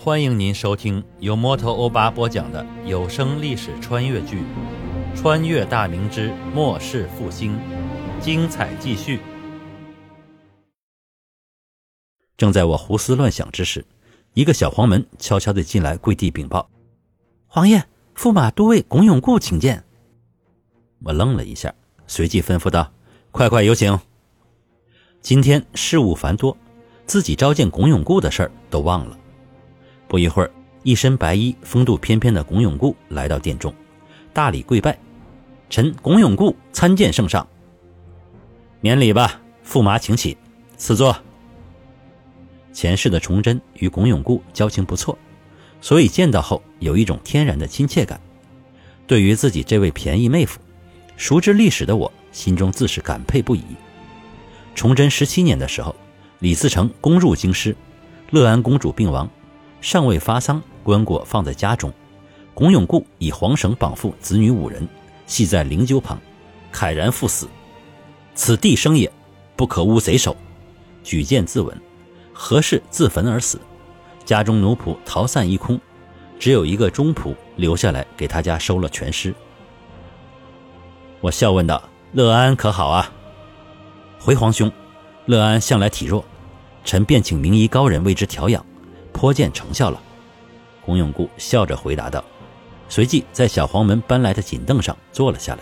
欢迎您收听由摩头欧巴播讲的有声历史穿越剧《穿越大明之末世复兴》，精彩继续。正在我胡思乱想之时，一个小黄门悄悄地进来，跪地禀报：皇爷，驸马都尉龚永固请见。我愣了一下，随即吩咐道：快快有请。今天事务繁多，自己召见龚永固的事儿都忘了。不一会儿，一身白衣风度翩翩的龚永固来到殿中，大礼跪拜：臣龚永固参见圣上。免礼吧，驸马请起，赐座。前世的崇祯与龚永固交情不错，所以见到后有一种天然的亲切感。对于自己这位便宜妹夫，熟知历史的我心中自是感佩不已。崇祯17年的时候，李自成攻入京师，乐安公主病亡，尚未发丧，棺椁放在家中。龚永固以黄绳绑缚子女5人，系在灵柩旁，慨然赴死。此地生也，不可污贼手。举剑自刎，何事自焚而死。家中奴仆逃散一空，只有一个中仆留下来给他家收了全尸。我笑问道：乐安可好啊？回皇兄，乐安向来体弱，臣便请名医高人为之调养，颇见成效了。龚永固笑着回答道，随即在小黄门搬来的锦凳上坐了下来。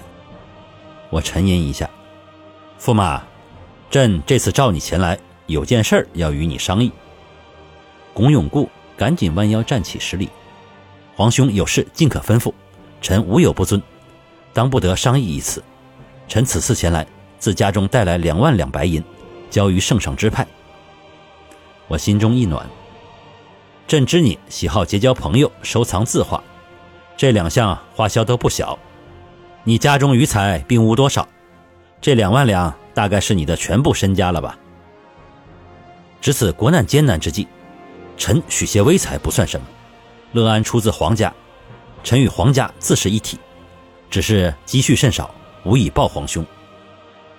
我沉吟一下：驸马，朕这次召你前来，有件事儿要与你商议。龚永固赶紧弯腰站起10礼：皇兄有事尽可吩咐，臣无有不遵，当不得商议一词。臣此次前来，自家中带来2万两白银，交于圣上支派。我心中一暖，朕知你喜好结交朋友，收藏字画，这2项花销都不小。你家中余财并无多少，这2万两大概是你的全部身家了吧？值此国难艰难之际，臣许些微财不算什么。乐安出自皇家，臣与皇家自是一体，只是积蓄甚少，无以报皇兄。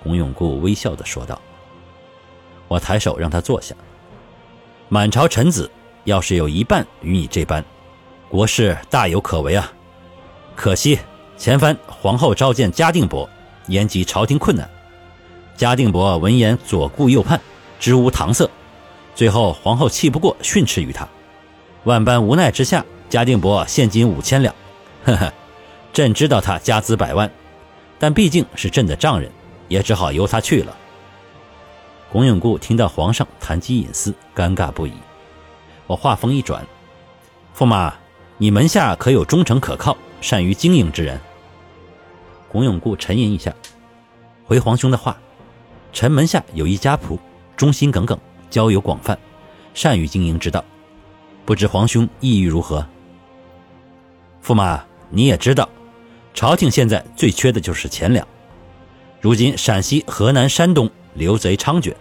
龚永固微笑地说道。我抬手让他坐下。满朝臣子要是有1半与你这般，国事大有可为啊！可惜前番皇后召见嘉定伯，言及朝廷困难，嘉定伯闻言左顾右盼，支吾搪塞，最后皇后气不过，训斥于他。万般无奈之下，嘉定伯现金5000两。呵呵，朕知道他家资百万，但毕竟是朕的丈人，也只好由他去了。龚永固听到皇上谈及隐私，尴尬不已。我话锋一转：驸马，你门下可有忠诚可靠、善于经营之人？龚永固沉吟一下：回皇兄的话，臣门下有一家仆，忠心耿耿，交友广泛，善于经营之道，不知皇兄意欲如何？驸马，你也知道，朝廷现在最缺的就是钱粮。如今陕西、河南、山东流贼猖獗，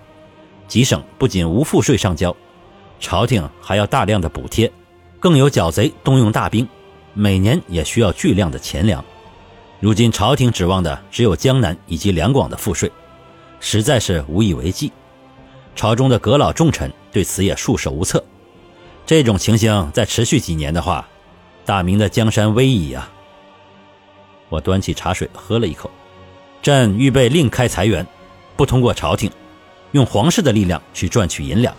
几省不仅无赋税上交，朝廷还要大量的补贴，更有剿贼动用大兵，每年也需要巨量的钱粮。如今朝廷指望的只有江南以及两广的赋税，实在是无以为继。朝中的阁老重臣对此也束手无策。这种情形再持续几年的话，大明的江山危矣啊！我端起茶水喝了一口。朕预备另开财源，不通过朝廷，用皇室的力量去赚取银两。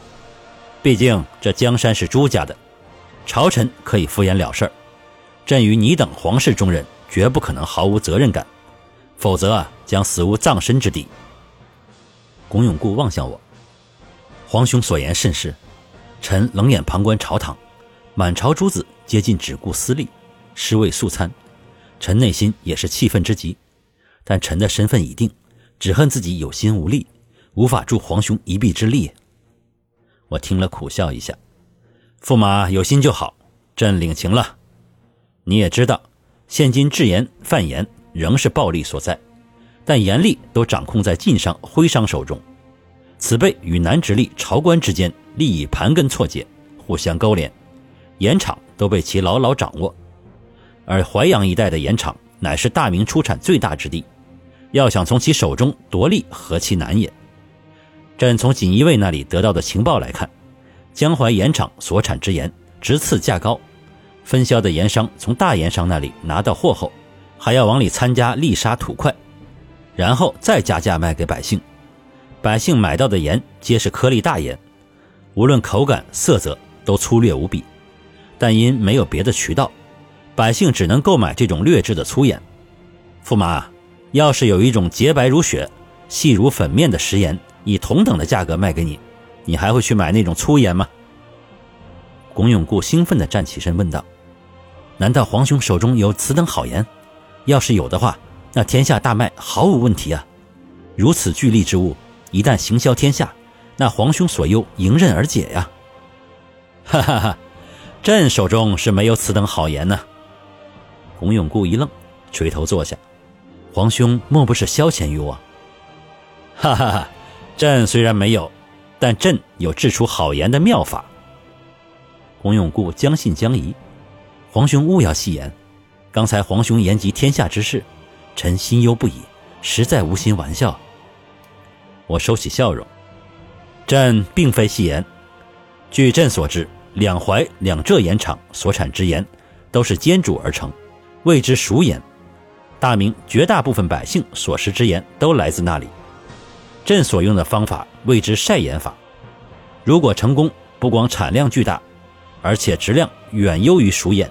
毕竟这江山是朱家的，朝臣可以敷衍了事，朕与你等皇室中人绝不可能毫无责任感，否则将死无葬身之地。龚永固望向我：皇兄所言甚是，臣冷眼旁观朝堂，满朝诸子皆尽只顾私利，尸位素餐，臣内心也是气愤之极。但臣的身份已定，只恨自己有心无力，无法助皇兄一臂之力。我听了苦笑一下：驸马有心就好，朕领情了。你也知道，现今治盐贩盐仍是暴利所在，但盐利都掌控在晋商、徽商手中，此辈与南直隶、韶关之间利益盘根错节，互相勾连，盐场都被其牢牢掌握。而淮阳一带的盐场乃是大明出产最大之地，要想从其手中夺利，何其难也！朕从锦衣卫那里得到的情报来看，江淮盐场所产之盐直次价高，分销的盐商从大盐商那里拿到货后，还要往里参加砾沙土块，然后再加价卖给百姓。百姓买到的盐皆是颗粒大盐，无论口感色泽都粗略无比，但因没有别的渠道，百姓只能购买这种劣质的粗盐。驸马，要是有一种洁白如雪细如粉面的食盐以同等的价格卖给你，你还会去买那种粗盐吗？龚永固兴奋地站起身问道，难道皇兄手中有此等好盐？要是有的话，那天下大卖毫无问题啊！如此巨利之物，一旦行销天下，那皇兄所忧迎刃而解呀！哈哈哈，朕手中是没有此等好盐呢。龚永固一愣，垂头坐下。皇兄莫不是消遣于我？哈哈哈，朕虽然没有，但朕有制出好盐的妙法。龚永固将信将疑，皇兄勿要戏言。刚才皇兄言及天下之事，臣心忧不已，实在无心玩笑。我收起笑容，朕并非戏言。据朕所知，两淮、两浙盐场所产之盐都是煎煮而成，谓之熟盐。大明绝大部分百姓所食之盐都来自那里。朕所用的方法谓之晒盐法，如果成功，不光产量巨大，而且质量远优于熟盐。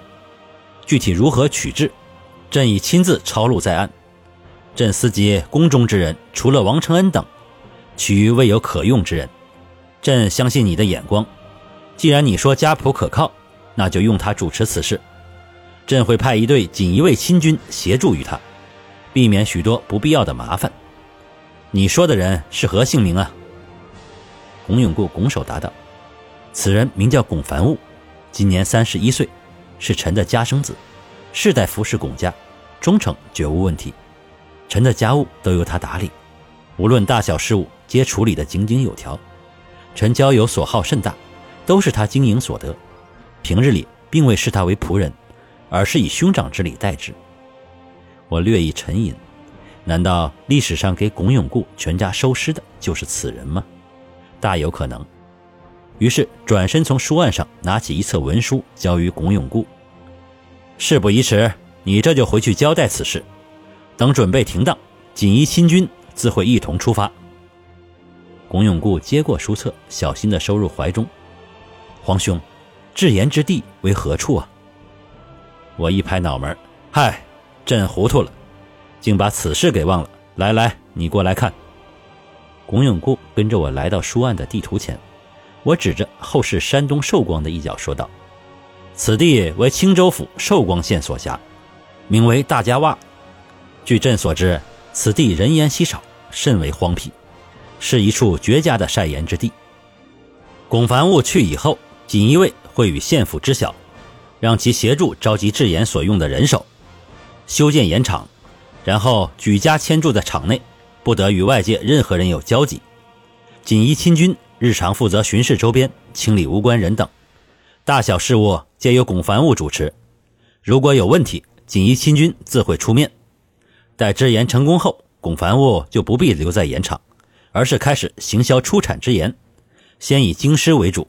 具体如何取制，朕已亲自抄录在案。朕思及宫中之人，除了王承恩等，其余未有可用之人。朕相信你的眼光，既然你说家谱可靠，那就用它主持此事。朕会派一队锦衣卫亲军协助于他，避免许多不必要的麻烦。你说的人是何姓名啊？龚永固拱手答道，此人名叫龚凡物，今年31岁，是臣的家生子，世代服侍龚家，忠诚绝无问题。臣的家务都由他打理，无论大小事务皆处理得井井有条。臣交友所好甚大，都是他经营所得，平日里并未视他为仆人，而是以兄长之礼待之。我略一沉吟，难道历史上给龚永固全家收尸的就是此人吗？大有可能。于是转身从书案上拿起一册文书交于龚永固，事不宜迟，你这就回去交代此事，等准备停当，锦衣亲军自会一同出发。龚永固接过书册，小心地收入怀中。皇兄，制盐之地为何处啊？我一拍脑门，嗨，朕糊涂了，竟把此事给忘了。来来，你过来看。龚永固跟着我来到书案的地图前，我指着后世山东寿光的一角说道，此地为青州府寿光县所辖，名为大家洼。据朕所知，此地人烟稀少，甚为荒僻，是一处绝佳的晒盐之地。龚凡物去以后，锦衣卫会与县府知晓，让其协助召集制盐所用的人手，修建盐场，然后举家迁住在场内，不得与外界任何人有交集。锦衣亲军日常负责巡视周边，清理无关人等，大小事务皆由龚凡物主持。如果有问题，锦衣亲军自会出面。待制盐成功后，龚凡物就不必留在盐场，而是开始行销出产之盐，先以京师为主，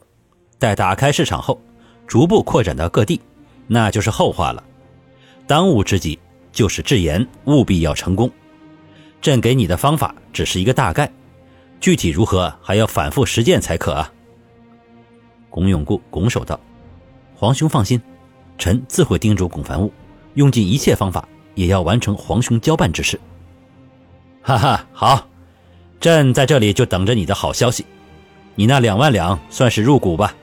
待打开市场后，逐步扩展到各地，那就是后话了。当务之急就是制盐务必要成功。朕给你的方法只是一个大概，具体如何还要反复实践才可啊。龚永固拱手道，皇兄放心，臣自会叮嘱龚凡物，用尽一切方法也要完成皇兄交办之事。哈哈，好，朕在这里就等着你的好消息。你那2万两算是入股吧，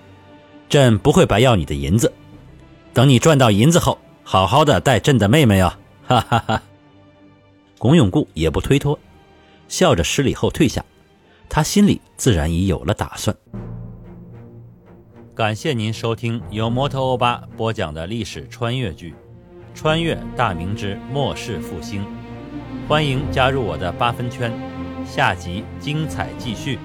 朕不会白要你的银子。等你赚到银子后，好好的带朕的妹妹啊，哈哈哈。龚永固也不推脱，笑着施礼后退下，他心里自然已有了打算。感谢您收听由摩托欧巴播讲的历史穿越剧《穿越大明之末世复兴》，欢迎加入我的8分圈，下集精彩继续。